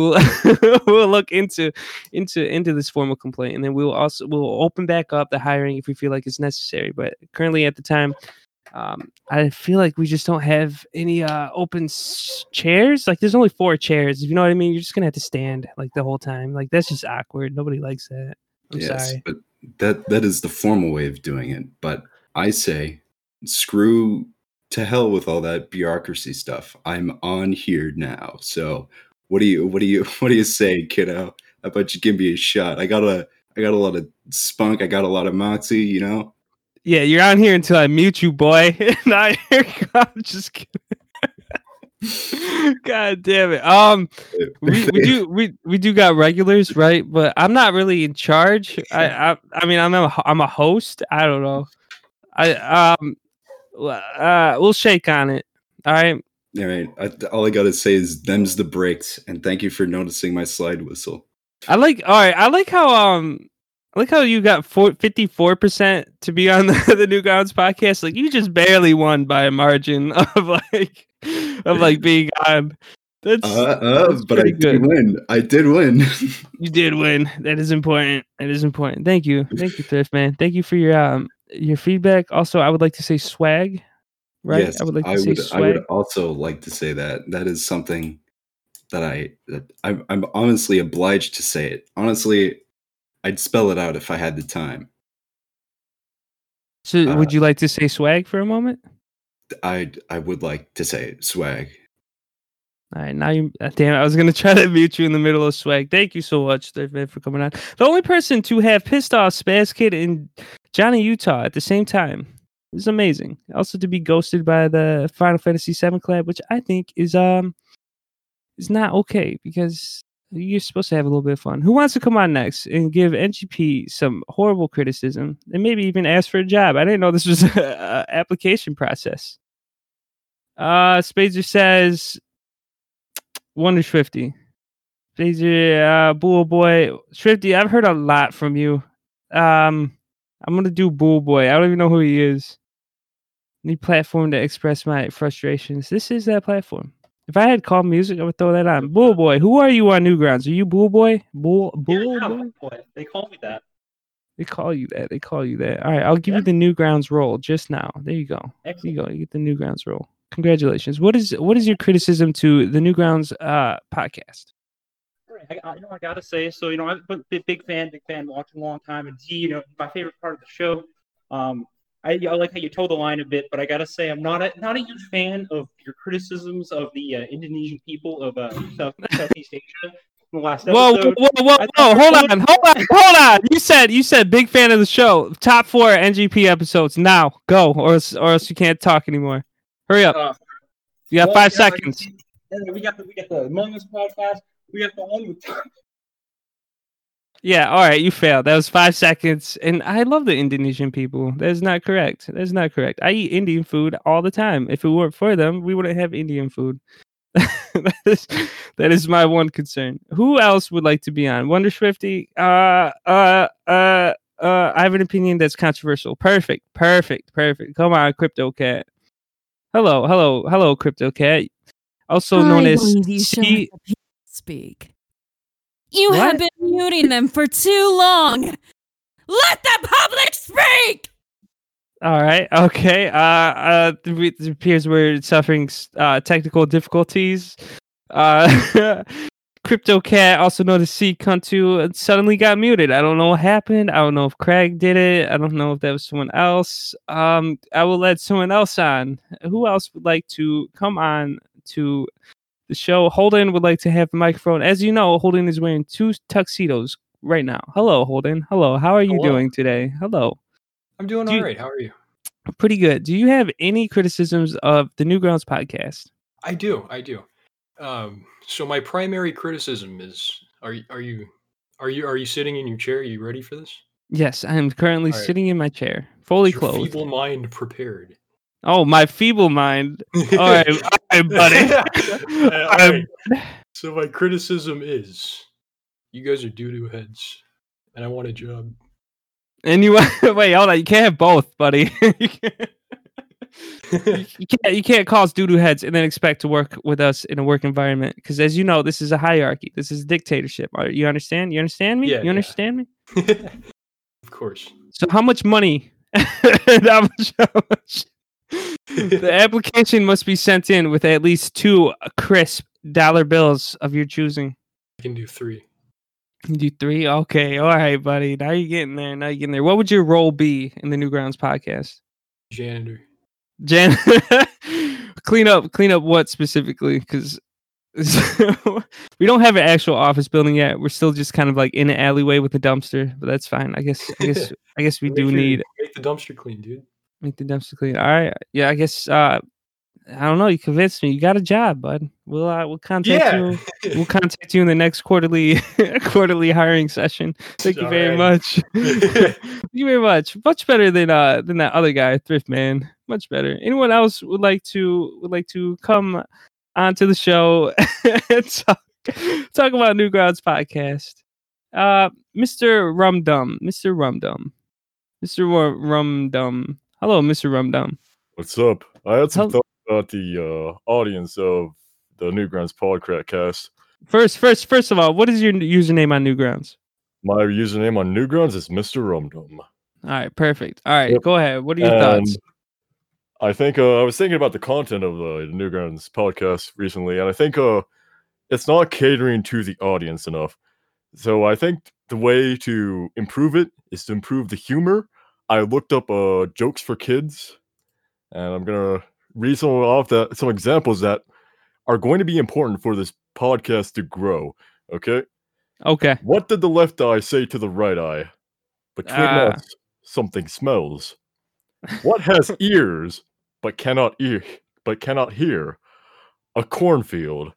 will, we will look into into into this formal complaint, and then we will also we will open back up the hiring if we feel like it's necessary. But currently, at the time, um, I feel like we just don't have any uh, open s- chairs. Like there's only four chairs. If you know what I mean, you're just gonna have to stand like the whole time. Like that's just awkward. Nobody likes that. I'm yes, sorry. But that that is the formal way of doing it. But I say, screw to hell with all that bureaucracy stuff. I'm on here now. So what do you what do you what do you say, kiddo? How about you give me a shot? I got a I got a lot of spunk. I got a lot of moxie. You know. Yeah, you're on here until I mute you, boy. Nah, I'm just kidding. God damn it. Um we, we do we we do got regulars, right? But I'm not really in charge. I I, I mean I'm a, I'm a host. I don't know. I um uh we'll shake on it. All right. All right. I, all I gotta say is them's the breaks, and thank you for noticing my slide whistle. I like all right, I like how um I like how you got fifty-four percent to be on the, the Newgrounds podcast. Like you just barely won by a margin of like of like being on. That's, uh, uh, that's but I good. did win. I did win. You did win. That is important. That is important. Thank you. Thank you, Thriftman. Thank you for your um your feedback. Also, I would like to say swag. Right. Yes, I would like to I say would, swag. I would also like to say that that is something that I that I'm, I'm honestly obliged to say it. Honestly. I'd spell it out if I had the time. So uh, would you like to say swag for a moment? I I would like to say swag. All right, now you... Damn, I was going to try to mute you in the middle of swag. Thank you so much, Thriftman, for coming on. The only person to have pissed off Spaz Kid and Johnny Utah at the same time. It's amazing. Also to be ghosted by the Final Fantasy seven collab, which I think is um is not okay because... You're supposed to have a little bit of fun. Who wants to come on next and give N G P some horrible criticism and maybe even ask for a job? I didn't know this was an application process. Uh, Spadezer says, Wondershifty. Spadezer, uh, Bullboy. Shifty, I've heard a lot from you. Um, I'm going to do Bullboy. I don't even know who he is. Need platform to express my frustrations. This is that platform. If I had called music, I would throw that on. Bullboy, who are you on Newgrounds? Are you Bullboy? Bull, Bull, yeah, Bull Boy. They call me that. They call you that. They call you that. All right, I'll give yeah. you the Newgrounds role just now. There you go. Excellent. There you go. You get the Newgrounds role. Congratulations. What is what is your criticism to the Newgrounds uh, podcast? I, I, you know, I gotta say, so you know, I've been a big fan, big fan, watching a long time. And D, you know, my favorite part of the show. Um, I, I like how you toe the line a bit, but I gotta say, I'm not a not a huge fan of your criticisms of the uh, Indonesian people of uh, South, Southeast Asia. In the last whoa, whoa, whoa, whoa, whoa! Hold on, hold on, hold on! You said you said big fan of the show. Top four N G P episodes now. Go, or else, or else you can't talk anymore. Hurry up! Uh, you got well, five you know, seconds. We got the we got the Among Us podcast. We have to one with time. Yeah, all right, you failed. That was five seconds. And I love the Indonesian people. That is not correct. That is not correct. I eat Indian food all the time. If it weren't for them, we wouldn't have Indian food. that, is, that is my one concern. Who else would like to be on? Wondershifty? Uh, uh, uh, uh, I have an opinion that's controversial. Perfect, perfect, perfect. Come on, Crypto Cat. Hello, hello, hello, Crypto Cat. Also known I as... C- Speak. You what? Have been muting them for too long. Let the public speak. All right. Okay. Uh, uh it appears we're suffering uh, technical difficulties. Uh, Crypto Cat, also known as C Kuntu, suddenly got muted. I don't know what happened. I don't know if Craig did it. I don't know if that was someone else. Um, I will let someone else on. Who else would like to come on to the show? Holden would like to have the microphone. As you know, Holden is wearing two tuxedos right now. Hello, Holden. Hello. How are you Hello. doing today? Hello. I'm doing Do all you, right. How are you? Pretty good. Do you have any criticisms of the Newgrounds podcast? I do. I do. Um, so my primary criticism is: Are you? Are you? Are you? Are you sitting in your chair? Are you ready for this? Yes, I am currently right. sitting in my chair, fully your clothed. Feeble mind prepared. Oh, my feeble mind. All right, all right, buddy. All right. So my criticism is, you guys are doo-doo heads, and I want a job. And you wait, hold on. You can't have both, buddy. you, can't, you can't. You can't call us doo-doo heads and then expect to work with us in a work environment. Because as you know, this is a hierarchy. This is a dictatorship. You understand? You understand me? Yeah, you understand yeah. me? Of course. So how much money? how much? How much? The application must be sent in with at least two crisp dollar bills of your choosing. I can do three. You can do three? Okay. All right, buddy. Now you're getting there. Now you're getting there. What would your role be in the Newgrounds podcast? Janitor. Janitor. clean up. Clean up what specifically? Because so, we don't have an actual office building yet. We're still just kind of like in an alleyway with a dumpster, but that's fine. I guess. I guess. I guess we make do your, need make the dumpster clean, dude. Make the dumpster clean. All right. Yeah, I guess. Uh, I don't know. You convinced me. You got a job, bud. We'll uh, we'll contact yeah. you. We'll contact you in the next quarterly quarterly hiring session. Thank it's you very right. much. Thank you very much. Much better than uh than that other guy, Thriftman. Much better. Anyone else would like to would like to come onto the show and talk, talk about Newgrounds podcast? Uh, Mister Rumdum. Mister Rumdum. Mister Rumdum. Hello, Mister Rumdum. What's up? I had some thoughts about the uh, audience of the Newgrounds podcast. First, first, first of all, what is your username on Newgrounds? My username on Newgrounds is Mister Rumdum. All right, perfect. All right, yep. Go ahead. What are your and thoughts? I think uh, I was thinking about the content of the Newgrounds podcast recently, and I think uh, it's not catering to the audience enough. So I think the way to improve it is to improve the humor. I looked up uh, jokes for kids, and I'm going to read some off that some examples that are going to be important for this podcast to grow. Okay? Okay. What did the left eye say to the right eye? Between uh. us, something smells. What has ears but cannot ear but cannot hear? A cornfield.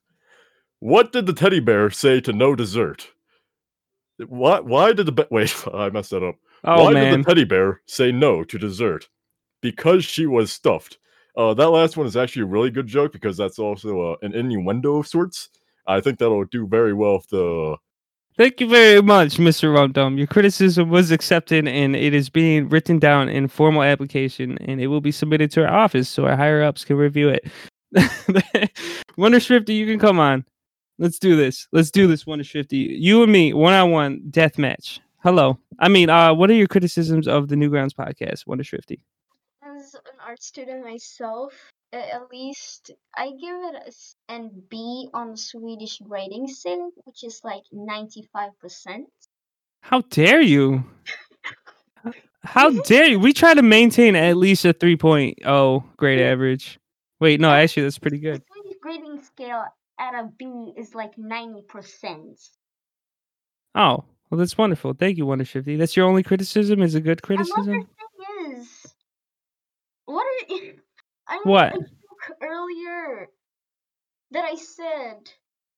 What did the teddy bear say to no dessert? Why? Why did the be- wait? I messed that up. Oh, Why man. did the teddy bear say no to dessert? Because she was stuffed. Uh, that last one is actually a really good joke because that's also uh, an innuendo of sorts. I think that'll do very well if the... Thank you very much, Mister Rumdum. Your criticism was accepted, and it is being written down in formal application, and it will be submitted to our office so our higher-ups can review it. Wondershifty, you can come on. Let's do this. Let's do this, Wondershifty. You and me, one-on-one, death match. Hello. I mean, uh, what are your criticisms of the Newgrounds podcast, Wondershifty? As an art student myself, at least I give it an B on the Swedish grading scale, which is like ninety-five percent. How dare you? How dare you? We try to maintain at least a three point oh grade average. Wait, no, actually, that's pretty good. The Swedish grading scale at a B is like ninety percent. Oh, well, that's wonderful. Thank you, Wondershifty. That's your only criticism? Is a good criticism? Another thing is... What are... I missed what? A joke earlier that I said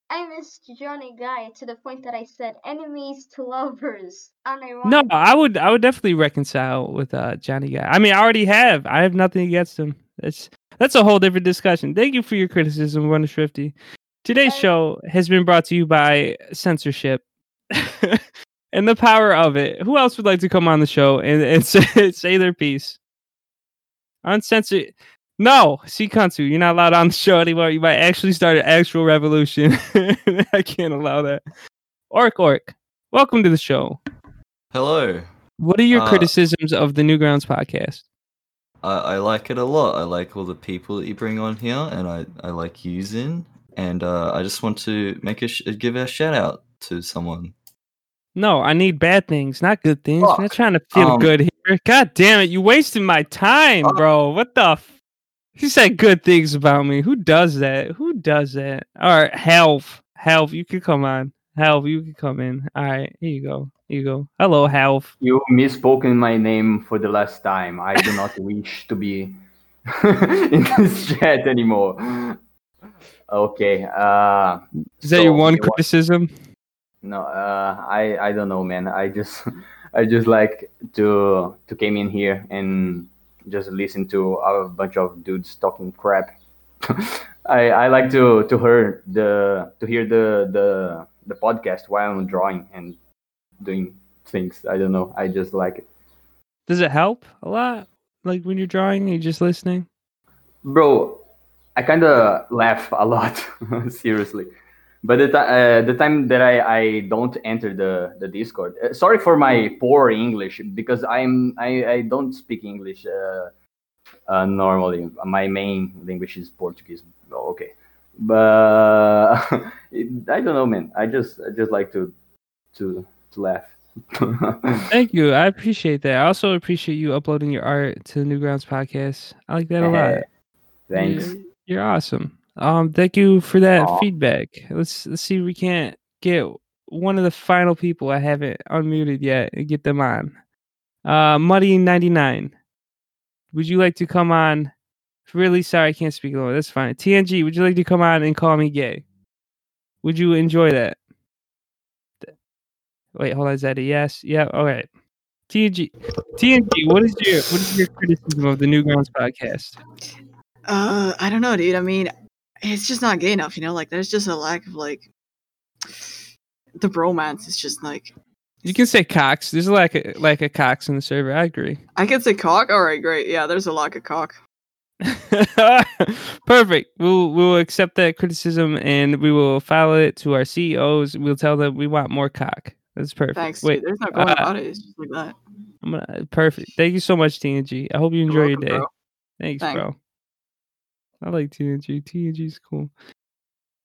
I missed Johnny Guy to the point that I said enemies to lovers. Unironically. No, I would I would definitely reconcile with uh, Johnny Guy. I mean, I already have. I have nothing against him. That's that's a whole different discussion. Thank you for your criticism, Wondershifty. Today's I... show has been brought to you by censorship and the power of it. Who else would like to come on the show and, and say, say their piece? Uncensored. No, Sikansu, you're not allowed on the show anymore. You might actually start an actual revolution. I can't allow that. Orc Orc, welcome to the show. Hello. What are your uh, criticisms of the Newgrounds podcast? I, I like it a lot. I like all the people that you bring on here, and I, I like using. And uh, I just want to make a sh- give a shout out to someone. No, I need bad things, not good things. Fuck. I'm not trying to feel um, good here. God damn it, you wasting my time, uh, bro. What the f- He said good things about me. Who does that? Who does that? All right, Halve. Halve, you can come on. Halve, you can come in. All right, here you go. Here you go. Hello, Halve. You misspoken my name for the last time. I do not wish to be in this chat anymore. Okay. Uh, Is that so your one criticism? No, uh, I, I don't know, man. I just I just like to to came in here and just listen to a bunch of dudes talking crap. I I like to to hear the to hear the, the the podcast while I'm drawing and doing things. I don't know. I just like it. Does it help a lot? Like when you're drawing, you're just listening. Bro, I kind of laugh a lot. Seriously, but the, uh, the time that I, I don't enter the the Discord. Uh, sorry for my poor English because I'm I, I don't speak English uh, uh, normally. My main language is Portuguese. Oh, okay, but it, I don't know, man. I just I just like to to to laugh. Thank you. I appreciate that. I also appreciate you uploading your art to the Newgrounds podcast. I like that a lot. Uh, thanks. You're, you're awesome. Um, thank you for that Aww. feedback. Let's let's see if we can't get one of the final people I haven't unmuted yet and get them on. Uh, Muddy ninety-nine, would you like to come on? Really sorry, I can't speak lower. That's fine. T N G, would you like to come on and call me gay? Would you enjoy that? Wait, hold on. Is that a yes? Yeah. All right. T N G, T N G, what is your what is your criticism of the Newgrounds podcast? Uh, I don't know, dude. I mean. It's just not gay enough, you know? Like, there's just a lack of, like... The bromance is just, like... You can say cocks. There's a lack of, lack of cocks in the server. I agree. I can say cock? All right, great. Yeah, there's a lack of cock. Perfect. We'll, we'll accept that criticism, and we will file it to our C E Os. We'll tell them we want more cock. That's perfect. Thanks. Wait, dude, there's no going uh, about it. It's just like that. I'm gonna, perfect. Thank you so much, T N G. I hope you enjoy You're welcome, your day. Bro. Thanks, Thanks, bro. I like T N G. T N G's cool.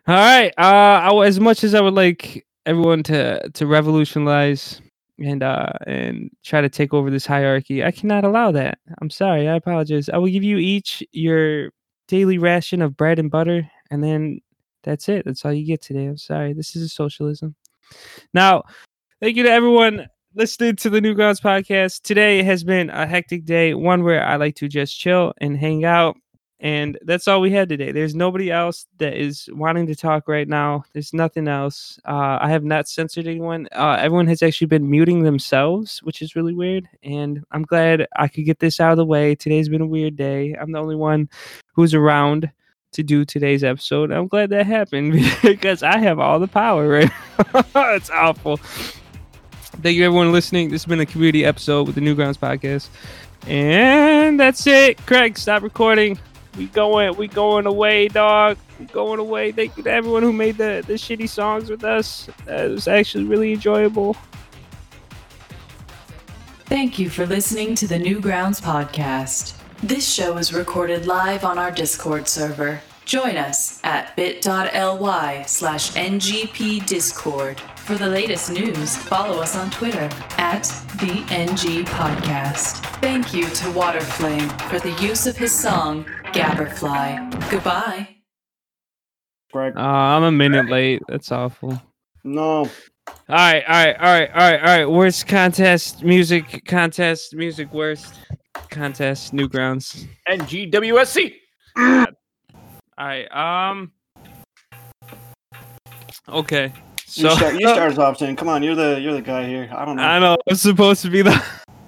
All right. Uh, I, as much as I would like everyone to, to revolutionize and uh and try to take over this hierarchy, I cannot allow that. I'm sorry. I apologize. I will give you each your daily ration of bread and butter, and then that's it. That's all you get today. I'm sorry. This is a socialism. Now, thank you to everyone listening to the Newgrounds podcast. Today has been a hectic day, one where I like to just chill and hang out. And that's all we had today. There's nobody else that is wanting to talk right now. There's nothing else. Uh, I have not censored anyone. Uh, everyone has actually been muting themselves, which is really weird. And I'm glad I could get this out of the way. Today's been a weird day. I'm the only one who's around to do today's episode. I'm glad that happened because I have all the power right now. It's awful. Thank you, everyone, listening. This has been a community episode with the Newgrounds Podcast. And that's it. Craig, stop recording. We going, we going away, dog. We going away. Thank you to everyone who made the, the shitty songs with us. Uh, it was actually really enjoyable. Thank you for listening to the Newgrounds Podcast. This show is recorded live on our Discord server. Join us at bit.ly slash ngpdiscord. For the latest news, follow us on Twitter at the N G Podcast. Thank you to Waterflame for the use of his song, Gabberfly. Goodbye. Greg. Uh, I'm a minute late. That's awful. No. All right, all right, all right, all right, all right. Worst contest, music contest, music worst contest, Newgrounds. N G W S C. All right, um. Okay. So, you start, you start us off, saying, come on, you're the you're the guy here. I don't know. I know. I'm supposed to be the.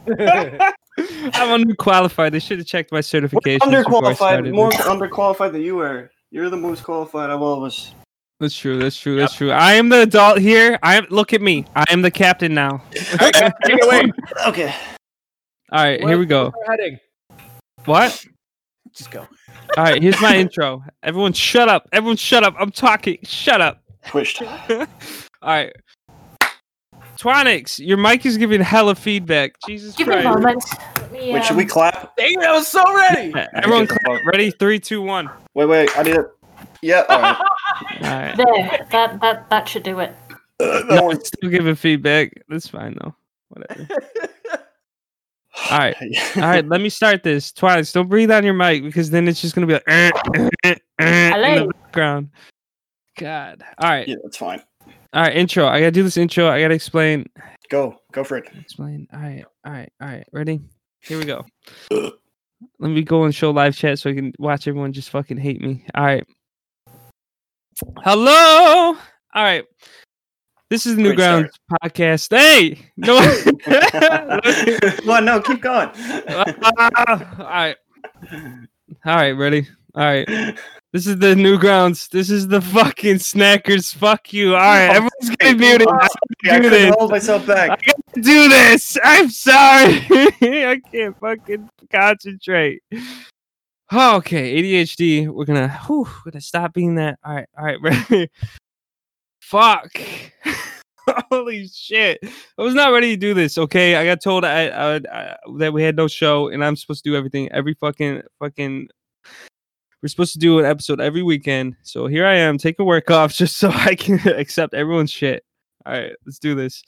I'm underqualified. They should have checked my certification. Underqualified, more underqualified than you were. You're the most qualified of all of us. That's true. That's true. That's yep. true. I am the adult here. I am. Look at me. I am the captain now. All right, take it away. Okay. All right. Where, here we go. Heading? What? Just go. All right. Here's my intro. Everyone, shut up. Everyone, shut up. I'm talking. Shut up. Pushed. All right. Twanix, your mic is giving hella feedback. Jesus Give Christ. Give me a moment. Me, um... Wait, should we clap? Dang, I was so ready. Everyone clap. Ready? Three, two, one. Wait, wait. I need it. Yeah. All right. All right. There, that, that, that should do it. Uh, no one's still giving feedback. That's fine, though. Whatever. All right. All right. Let me start this. Twanix, don't breathe on your mic because then it's just going to be like uh, uh, uh, in the background. God. All right. Yeah, that's fine. All right, intro. I gotta do this intro. I gotta explain. Go, go for it. Explain. All right, all right, all right. Ready? Here we go. Ugh. Let me go and show live chat so I can watch everyone just fucking hate me. All right. Hello. All right. This is the Newgrounds Podcast. Hey. No. Come on, no, keep going. All right. All right. Ready. All right. This is the Newgrounds. This is the fucking Snackers. Fuck you. All right. Everyone's getting muted. I, I couldn't hold myself back. I gotta do this. I'm sorry. I can't fucking concentrate. Oh, okay. A D H D. We're gonna, whew, we're gonna stop being that. All right. All right. Ready? Fuck. Holy shit. I was not ready to do this. Okay. I got told I, I, I, that we had no show and I'm supposed to do everything. Every fucking, fucking. We're supposed to do an episode every weekend. So here I am taking work off just so I can accept everyone's shit. All right, let's do this.